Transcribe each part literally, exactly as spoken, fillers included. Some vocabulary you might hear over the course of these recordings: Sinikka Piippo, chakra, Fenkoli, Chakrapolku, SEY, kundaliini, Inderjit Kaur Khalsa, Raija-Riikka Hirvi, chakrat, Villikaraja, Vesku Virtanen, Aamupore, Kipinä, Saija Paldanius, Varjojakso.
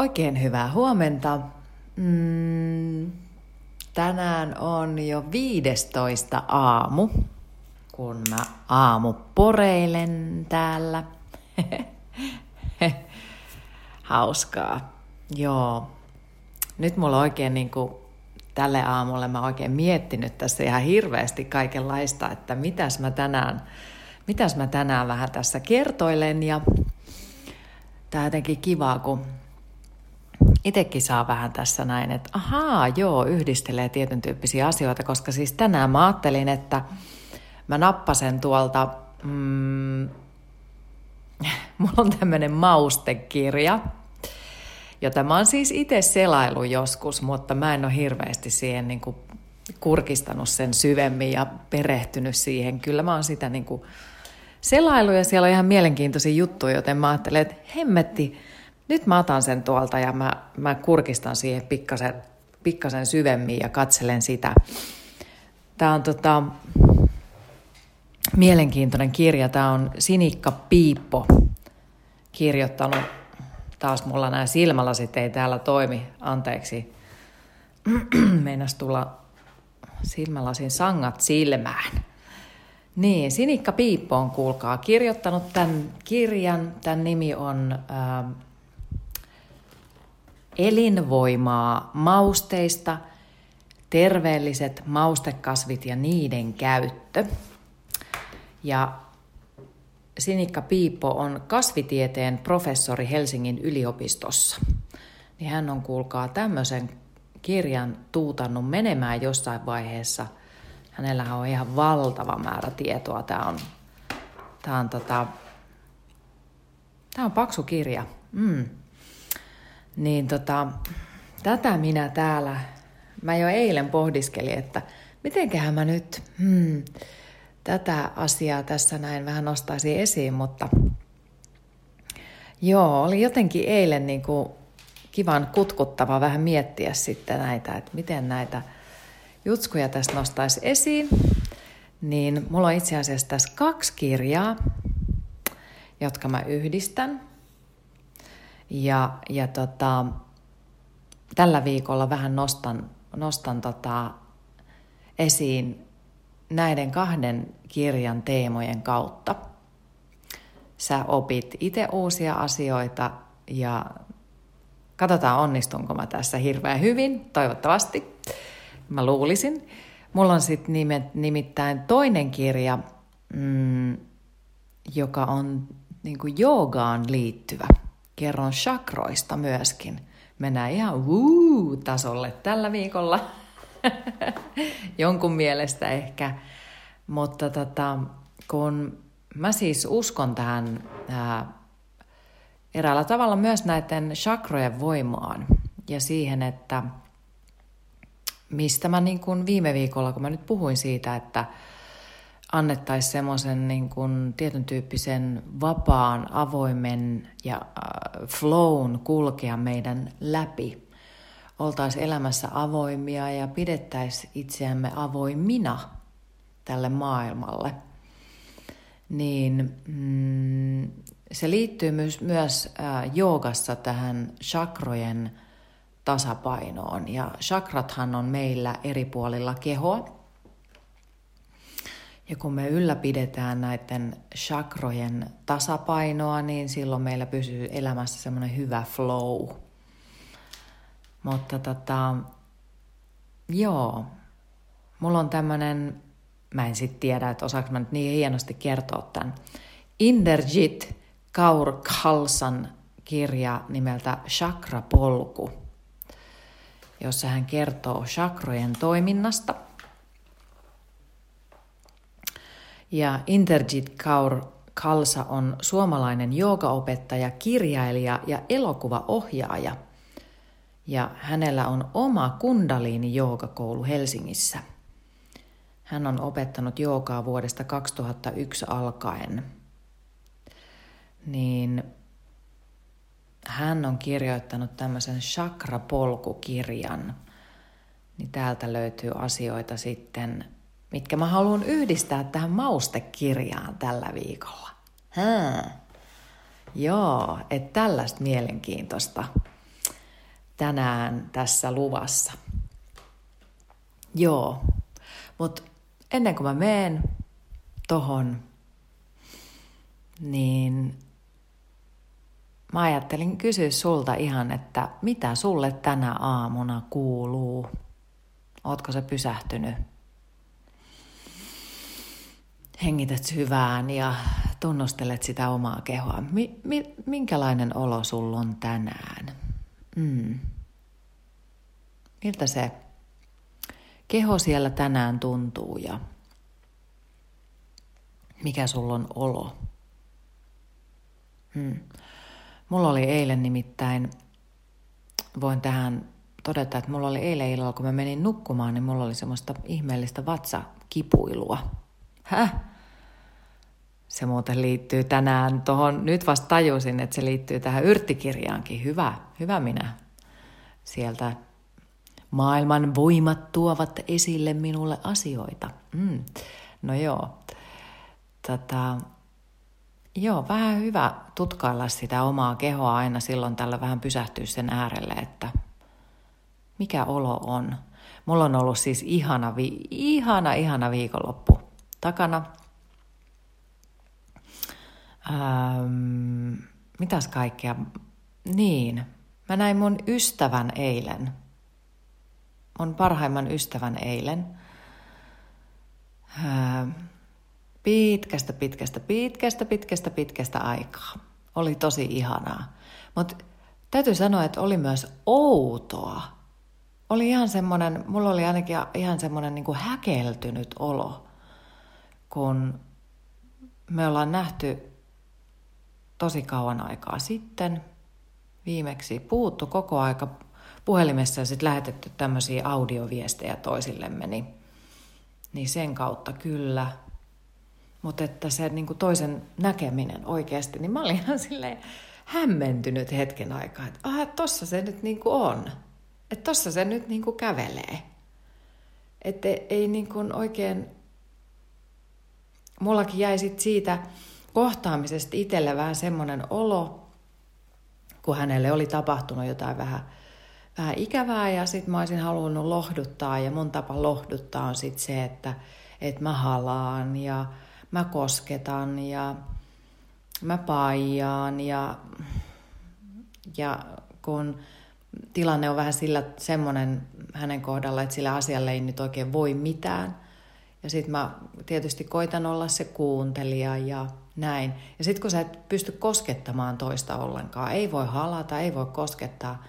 Oikein hyvää huomenta. Mm, tänään on jo viidestoista aamu, kun mä aamuporeilen täällä. Hauskaa. Joo. Nyt mulla oikein niin kuin, tälle aamulle mä oikein miettinyt tässä ihan hirveästi kaikenlaista, että mitäs mä tänään, mitäs mä tänään vähän tässä kertoilen. Ja tää on jotenkin kivaa, kun itsekin saa vähän tässä näin, että ahaa, joo, yhdistelee tietyn tyyppisiä asioita, koska siis tänään mä ajattelin, että mä nappasen tuolta, mm, mulla on tämmöinen maustekirja, jota mä oon siis itse selailu joskus, mutta mä en ole hirveästi siihen niin kuin kurkistanut sen syvemmin ja perehtynyt siihen. Kyllä mä oon sitä niin kuin selailu ja siellä on ihan mielenkiintoisia juttuja, joten mä ajattelen, että hemmetti, nyt mä otan sen tuolta ja mä, mä kurkistan siihen pikkasen, pikkasen syvemmin ja katselen sitä. Tää on tota, mielenkiintoinen kirja. Tää on Sinikka Piippo kirjoittanut. Taas mulla nämä silmälasit ei täällä toimi. Anteeksi. Meinas tulla silmälasin sangat silmään. Niin, Sinikka Piippo on kuulkaa kirjoittanut tämän kirjan. Tämän nimi on Äh, Elinvoimaa mausteista, terveelliset maustekasvit ja niiden käyttö. Ja Sinikka Piippo on kasvitieteen professori Helsingin yliopistossa. Niin hän on kuulkaa tämmöisen kirjan tuutannut menemään jossain vaiheessa. Hänellähän on ihan valtava määrä tietoa. Tämä on, tämä on, tota, tämä on paksu kirja. Mm. Niin tota, tätä minä täällä, mä jo eilen pohdiskelin, että mitenköhän mä nyt hmm, tätä asiaa tässä näin vähän nostaisin esiin, mutta joo, oli jotenkin eilen niin kuin kivan kutkuttava vähän miettiä sitten näitä, että miten näitä jutskuja tässä nostaisi esiin. Niin mulla on itse asiassa tässä kaksi kirjaa, jotka mä yhdistän. Ja, ja tota, tällä viikolla vähän nostan, nostan tota esiin näiden kahden kirjan teemojen kautta. Sä opit itse uusia asioita ja katsotaan onnistunko mä tässä hirveän hyvin, toivottavasti. Mä luulisin. Mulla on sitten nimittäin toinen kirja, mm, joka on niinku joogaan liittyvä. Kerron chakroista myöskin. Mennään ihan wuu-tasolle tällä viikolla. Jonkun mielestä ehkä. Mutta tota, kun mä siis uskon tähän ää, eräällä tavalla myös näiden chakrojen voimaan ja siihen, että mistä mä niin kuin viime viikolla, kun mä nyt puhuin siitä, että annettaisiin semmoisen niin kuin tietyn tyyppisen vapaan, avoimen ja flown kulkea meidän läpi. Oltaisiin elämässä avoimia ja pidettäisiin itseämme avoimina tälle maailmalle. Niin mm, se liittyy myös, myös äh, joogassa tähän chakrojen tasapainoon. Ja chakrathan on meillä eri puolilla kehoa. Ja kun me ylläpidetään näiden chakrojen tasapainoa, niin silloin meillä pysyy elämässä semmoinen hyvä flow. Mutta tota, joo, mulla on tämmöinen, mä en sit tiedä, että osaanko mä nyt niin hienosti kertoa tämän, Inderjit Kaur Khalsan kirja nimeltä Chakrapolku, jossa hän kertoo chakrojen toiminnasta. Ja Inderjit Kaur Khalsa on suomalainen joogaopettaja, kirjailija ja elokuvaohjaaja. Ja hänellä on oma kundaliini-joogakoulu Helsingissä. Hän on opettanut joogaa vuodesta kaksituhattayksi alkaen. Niin hän on kirjoittanut tämmöisen Chakrapolku-kirjan. Niin täältä löytyy asioita sitten, mitkä mä haluan yhdistää tähän maustekirjaan tällä viikolla. Hää. Joo, että tällaista mielenkiintoista. tänään tässä luvassa. Joo, mutta ennen kuin mä menen tohon, niin mä ajattelin kysyä sulta ihan, että mitä sulle tänä aamuna kuuluu? Ootko sä pysähtynyt? Hengität syvään ja tunnustelet sitä omaa kehoa. Mi- mi- minkälainen olo sulla on tänään? Mm. Miltä se keho siellä tänään tuntuu ja mikä sulla on olo? Mm. Mulla oli eilen nimittäin, voin tähän todeta, että mulla oli eilen illalla, kun mä menin nukkumaan, niin mulla oli semmoista ihmeellistä vatsakipuilua. Häh? Se muuten liittyy tänään tuohon, nyt vasta tajusin, että se liittyy tähän yrttikirjaankin. Hyvä, hyvä minä. Sieltä maailman voimat tuovat esille minulle asioita. Mm. No joo. Tätä... Joo, vähän hyvä tutkailla sitä omaa kehoa aina silloin tällä, vähän pysähtyä sen äärelle, että mikä olo on. Mulla on ollut siis ihana, ihana, ihana viikonloppu takana. Ähm, mitäs kaikkea? Niin, mä näin mun ystävän eilen. Mun parhaimman ystävän eilen. Ähm. Pitkästä, pitkästä, pitkästä, pitkästä, pitkästä aikaa. Oli tosi ihanaa. Mutta täytyy sanoa, että oli myös outoa. Oli ihan semmoinen, mulla oli ainakin ihan semmoinen niin kuin häkeltynyt olo, kun me ollaan nähty tosi kauan aikaa sitten. Viimeksi puhuttu koko aika puhelimessa ja sitten lähetetty tämmöisiä audioviestejä toisillemme, niin, niin sen kautta kyllä... Mutta että se niin kuin toisen näkeminen oikeasti, niin mä olin ihan silleen hämmentynyt hetken aikaa, että aha, tossa se nyt niin kuin on. Että tossa se nyt niin kuin kävelee. Että ei niin kuin oikein, mullakin jäi sit siitä kohtaamisesta itselle vähän semmoinen olo, kun hänelle oli tapahtunut jotain vähän, vähän ikävää ja sit mä olisin halunnut lohduttaa ja mun tapa lohduttaa on sit se, että, että mä halaan ja mä kosketan ja mä paijaan ja, ja kun tilanne on vähän sillä semmoinen hänen kohdalla, että sillä asialla ei nyt oikein voi mitään. Ja sit mä tietysti koitan olla se kuuntelija ja näin. Ja sit kun sä et pysty koskettamaan toista ollenkaan, ei voi halata, ei voi koskettaa,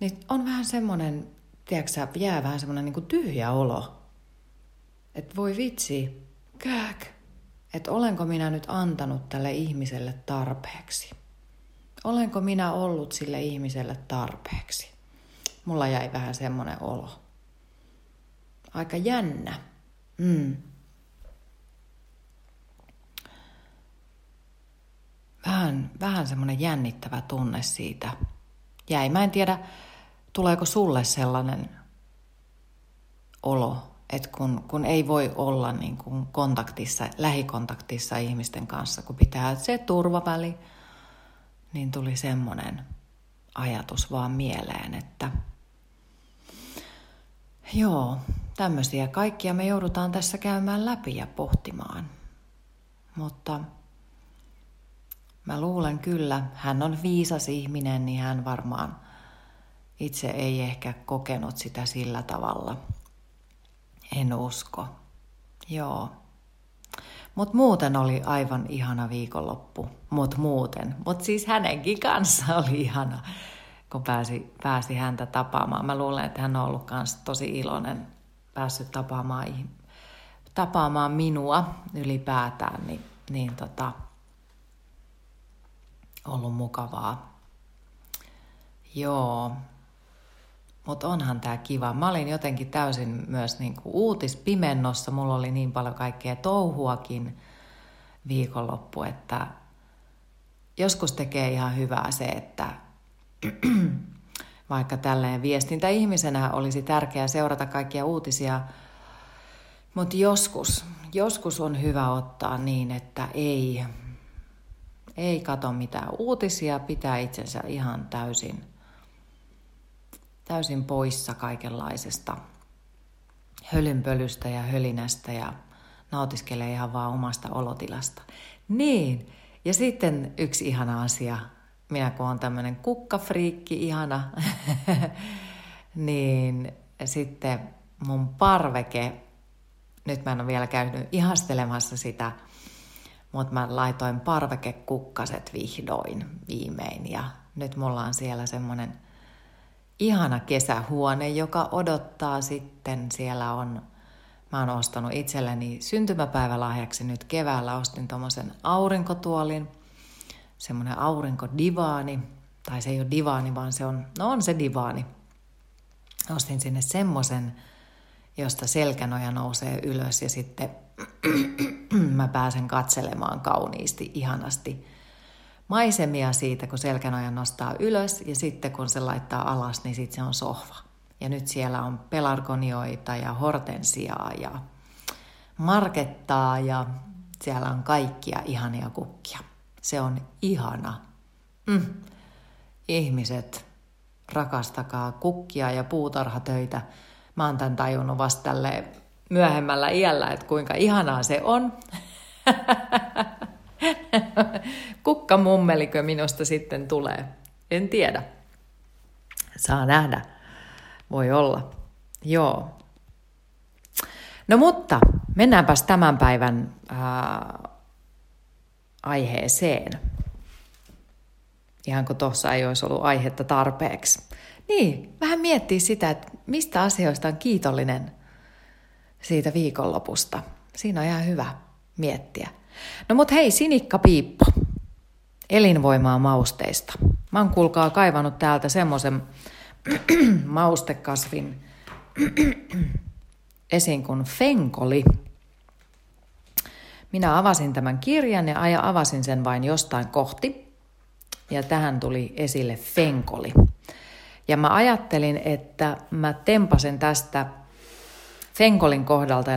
niin on vähän semmoinen, tiedätkö sä, jää vähän semmoinen niin kuin tyhjä olo. Että voi vitsi, kääk. Että olenko minä nyt antanut tälle ihmiselle tarpeeksi? Olenko minä ollut sille ihmiselle tarpeeksi? Mulla jäi vähän semmoinen olo. Aika jännä. Mm. Vähän, vähän semmoinen jännittävä tunne siitä jäi. Mä en tiedä, tuleeko sulle sellainen olo. Että kun, kun ei voi olla niin kuin kontaktissa, lähikontaktissa ihmisten kanssa, kun pitää se turvaväli, niin tuli semmoinen ajatus vaan mieleen, että joo, tämmöisiä kaikkia me joudutaan tässä käymään läpi ja pohtimaan. Mutta mä luulen kyllä, hän on viisas ihminen, niin hän varmaan itse ei ehkä kokenut sitä sillä tavalla. En usko. Joo. Mut muuten oli aivan ihana viikonloppu. Mut muuten. Mut siis hänenkin kanssa oli ihana, kun pääsi, pääsi häntä tapaamaan. Mä luulen, että hän on ollut kanssa tosi iloinen. Päässyt tapaamaan, tapaamaan minua ylipäätään. Niin, niin tota, ollut mukavaa. Joo. Mutta onhan tämä kiva. Mä olin jotenkin täysin myös niinku uutispimennossa. Mulla oli niin paljon kaikkea touhuakin viikonloppu, että joskus tekee ihan hyvää se, että vaikka tälleen viestintäihmisenä olisi tärkeää seurata kaikkia uutisia, mutta joskus, joskus on hyvä ottaa niin, että ei, ei kato mitään uutisia, pitää itsensä ihan täysin täysin poissa kaikenlaisesta hölynpölystä ja hölinästä ja nautiskelee ihan vaan omasta olotilasta. Niin, ja sitten yksi ihana asia, minä kun olen tämmöinen kukkafriikki ihana, niin sitten mun parveke, nyt mä en ole vielä käynyt ihastelemassa sitä, mutta mä laitoin parvekekukkaset vihdoin viimein ja nyt mulla on siellä semmoinen ihana kesähuone, joka odottaa sitten. Siellä on, mä oon ostanut itselleni syntymäpäivälahjaksi nyt keväällä, ostin tommosen aurinkotuolin, semmoinen aurinkodivaani, tai se ei ole divaani, vaan se on, no on se divaani. Ostin sinne semmoisen, josta selkänoja nousee ylös ja sitten mä pääsen katselemaan kauniisti, ihanasti maisemia siitä, kun selkänoja nostaa ylös ja sitten kun se laittaa alas, niin sitten se on sohva. Ja nyt siellä on pelargonioita ja hortensiaa ja markettaa ja siellä on kaikkia ihania kukkia. Se on ihana. Mm. Ihmiset, rakastakaa kukkia ja puutarhatöitä. Mä oon tämän tajunnut vasta tälleen myöhemmällä iällä, että kuinka ihanaa se on. Kukkamummelikö minusta sitten tulee? En tiedä. Saa nähdä. Voi olla. Joo. No mutta, mennäänpäs tämän päivän ää, aiheeseen. Ihan kun tuossa ei olisi ollut aihetta tarpeeksi. Niin, vähän miettiä sitä, että mistä asioista on kiitollinen siitä viikonlopusta. Siinä on ihan hyvä miettiä. No mut hei, Sinikka Piippo. Elinvoimaa mausteista. Mä oon kuulkaa kaivannut täältä semmoisen maustekasvin esiin kuin fenkoli. Minä avasin tämän kirjan ja avasin sen vain jostain kohti. Ja tähän tuli esille fenkoli. Ja mä ajattelin, että mä tempasen tästä fenkolin kohdalta ja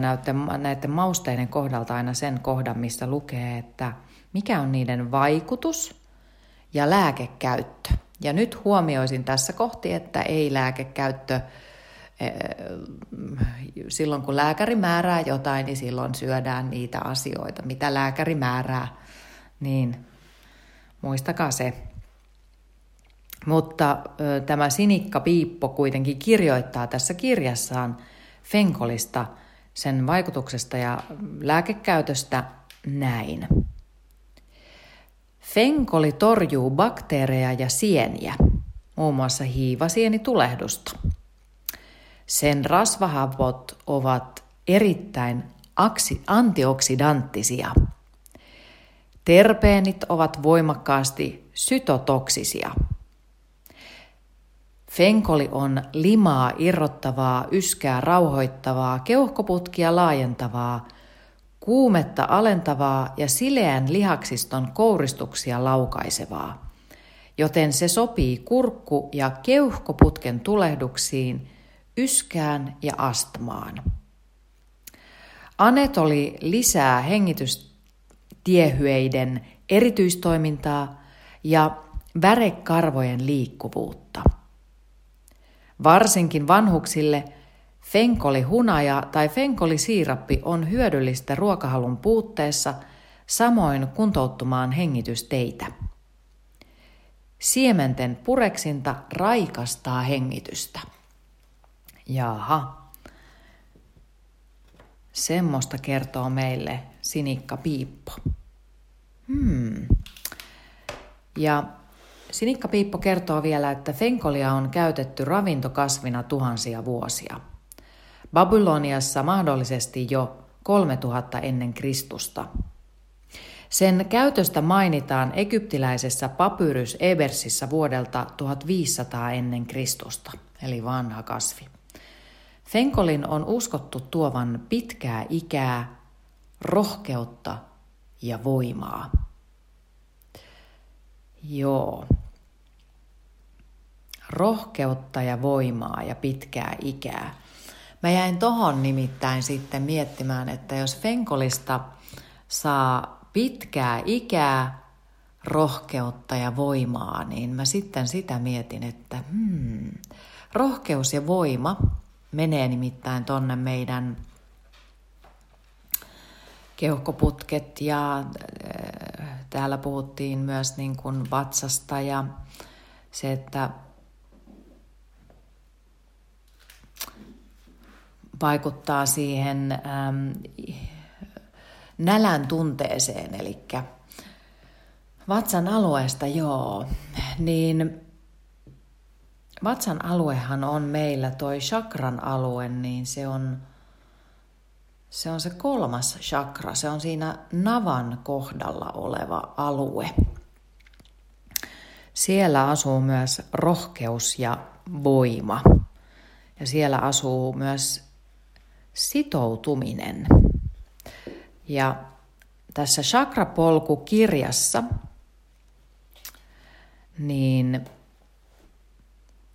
näiden mausteiden kohdalta aina sen kohdan, missä lukee, että mikä on niiden vaikutus ja lääkekäyttö. Ja nyt huomioisin tässä kohti, että ei lääkekäyttö, silloin kun lääkäri määrää jotain, niin silloin syödään niitä asioita, mitä lääkäri määrää, niin muistakaa se. Mutta tämä Sinikka Piippo kuitenkin kirjoittaa tässä kirjassaan fenkolista, sen vaikutuksesta ja lääkekäytöstä näin. Fenkoli torjuu bakteereja ja sieniä, muun muassa hiivasienitulehdusta. Sen rasvahapot ovat erittäin antioksidanttisia. Terpeenit ovat voimakkaasti sytotoksisia. Fenkoli on limaa irrottavaa, yskää rauhoittavaa, keuhkoputkia laajentavaa, kuumetta alentavaa ja sileän lihaksiston kouristuksia laukaisevaa, joten se sopii kurkku- ja keuhkoputken tulehduksiin, yskään ja astmaan. Anetoli lisää hengitystiehyöiden erityistoimintaa ja värekarvojen liikkuvuutta. Varsinkin vanhuksille fenkolihunaja tai fenkolisiirappi on hyödyllistä ruokahalun puutteessa, samoin kuntouttamaan hengitysteitä. Siementen pureksinta raikastaa hengitystä. Jaha, semmoista kertoo meille Sinikka Piippo. Hmm. Ja Sinikka Piippo kertoo vielä, että fenkolia on käytetty ravintokasvina tuhansia vuosia. Babyloniassa mahdollisesti jo kolmetuhatta ennen Kristusta. Sen käytöstä mainitaan egyptiläisessä papyrus Ebersissä vuodelta tuhatviisisataa ennen Kristusta, eli vanha kasvi. Fenkolin on uskottu tuovan pitkää ikää, rohkeutta ja voimaa. Joo. Rohkeutta ja voimaa ja pitkää ikää. Mä jäin tohon nimittäin sitten miettimään, että jos fenkolista saa pitkää ikää, rohkeutta ja voimaa, niin mä sitten sitä mietin, että hmm, Rohkeus ja voima menee nimittäin tonne meidän keuhkoputket, ja täällä puhuttiin myös niin kuin vatsasta ja se, että vaikuttaa siihen ähm, nälän tunteeseen, eli vatsan alueesta, joo, niin vatsan aluehan on meillä toi chakran alue, niin se on se, on se kolmas chakra, se on siinä navan kohdalla oleva alue. Siellä asuu myös rohkeus ja voima, ja siellä asuu myös sitoutuminen. Ja tässä Chakrapolku-kirjassa niin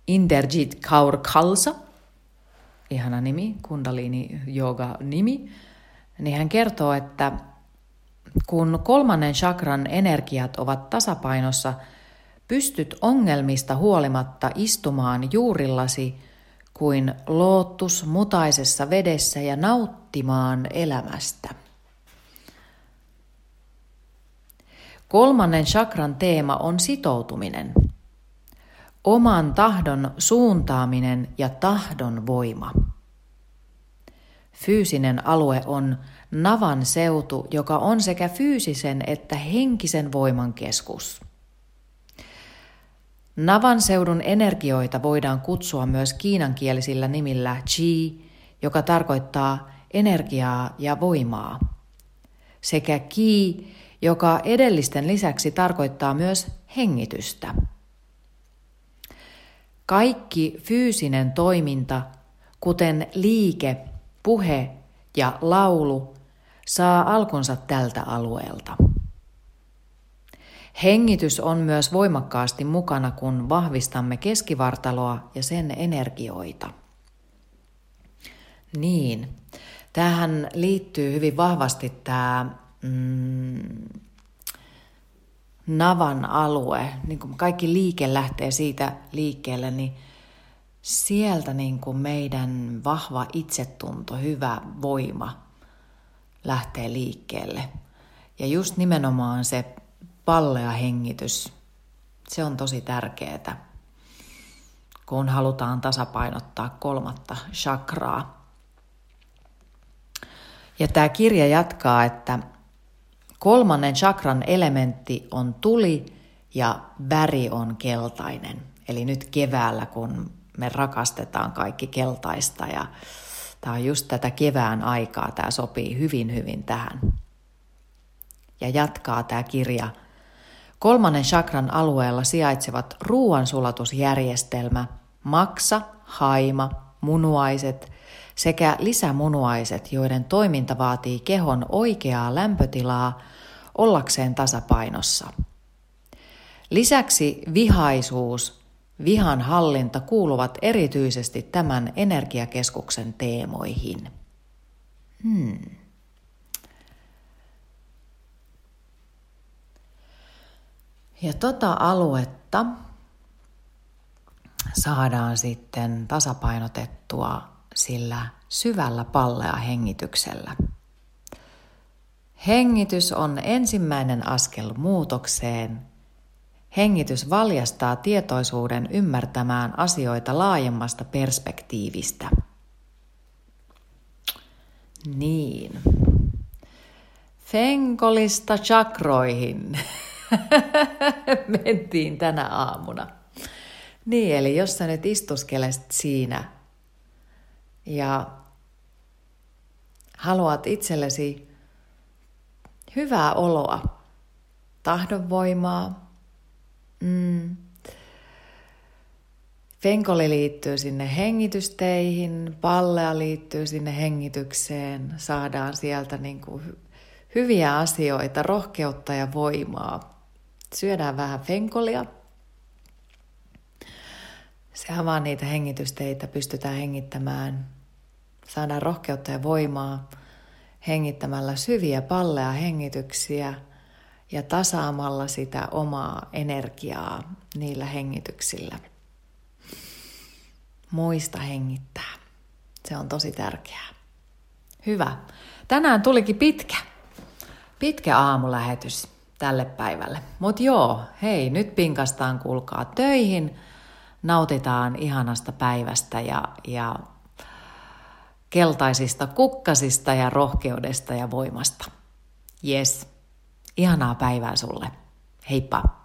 Inderjit Kaur Khalsa, ihana nimi, kundalini-jooga-nimi, niin hän kertoo, että kun kolmannen chakran energiat ovat tasapainossa, pystyt ongelmista huolimatta istumaan juurillasi kuin loottus mutaisessa vedessä ja nauttimaan elämästä. Kolmannen chakran teema on sitoutuminen, oman tahdon suuntaaminen ja tahdon voima. Fyysinen alue on navan seutu, joka on sekä fyysisen että henkisen voiman keskus. Navan seudun energioita voidaan kutsua myös kiinankielisillä nimillä chi, joka tarkoittaa energiaa ja voimaa, sekä ki, joka edellisten lisäksi tarkoittaa myös hengitystä. Kaikki fyysinen toiminta, kuten liike, puhe ja laulu, saa alkunsa tältä alueelta. Hengitys on myös voimakkaasti mukana, kun vahvistamme keskivartaloa ja sen energioita. Niin, tähän liittyy hyvin vahvasti tämä mm, navan alue. Niin kun kaikki liike lähtee siitä liikkeelle, niin sieltä niin kun meidän vahva itsetunto, hyvä voima lähtee liikkeelle. Ja just nimenomaan se pallea hengitys, se on tosi tärkeää, kun halutaan tasapainottaa kolmatta chakraa. Ja tämä kirja jatkaa, että kolmannen chakran elementti on tuli ja väri on keltainen. Eli nyt keväällä, kun me rakastetaan kaikki keltaista, ja tämä on just tätä kevään aikaa, tämä sopii hyvin hyvin tähän. Ja jatkaa tämä kirja. Kolmannen chakran alueella sijaitsevat ruoansulatusjärjestelmä, maksa, haima, munuaiset sekä lisämunuaiset, joiden toiminta vaatii kehon oikeaa lämpötilaa ollakseen tasapainossa. Lisäksi vihaisuus, vihan hallinta kuuluvat erityisesti tämän energiakeskuksen teemoihin. Hmm. Ja tota aluetta saadaan sitten tasapainotettua sillä syvällä pallea hengityksellä. Hengitys on ensimmäinen askel muutokseen. Hengitys valjastaa tietoisuuden ymmärtämään asioita laajemmasta perspektiivistä. Niin. Fenkolista chakroihin. Mentiin tänä aamuna. Niin, eli jos sä nyt istuskelesit siinä ja haluat itsellesi hyvää oloa, tahdonvoimaa. Mm. Fenkoli liittyy sinne hengitysteihin, pallea liittyy sinne hengitykseen. Saadaan sieltä niin kuin hyviä asioita, rohkeutta ja voimaa. Syödään vähän fenkolia. Se avaa niitä hengitysteitä, pystytään hengittämään. Saadaan rohkeutta ja voimaa hengittämällä syviä pallea hengityksiä ja tasaamalla sitä omaa energiaa niillä hengityksillä. Muista hengittää. Se on tosi tärkeää. Hyvä. Tänään tulikin pitkä. Pitkä aamulähetys tälle päivälle. Mut joo, hei, nyt pinkastaan kuulkaa töihin. Nautitaan ihanasta päivästä ja, ja keltaisista kukkasista ja rohkeudesta ja voimasta. Jes, ihanaa päivää sulle. Heippa!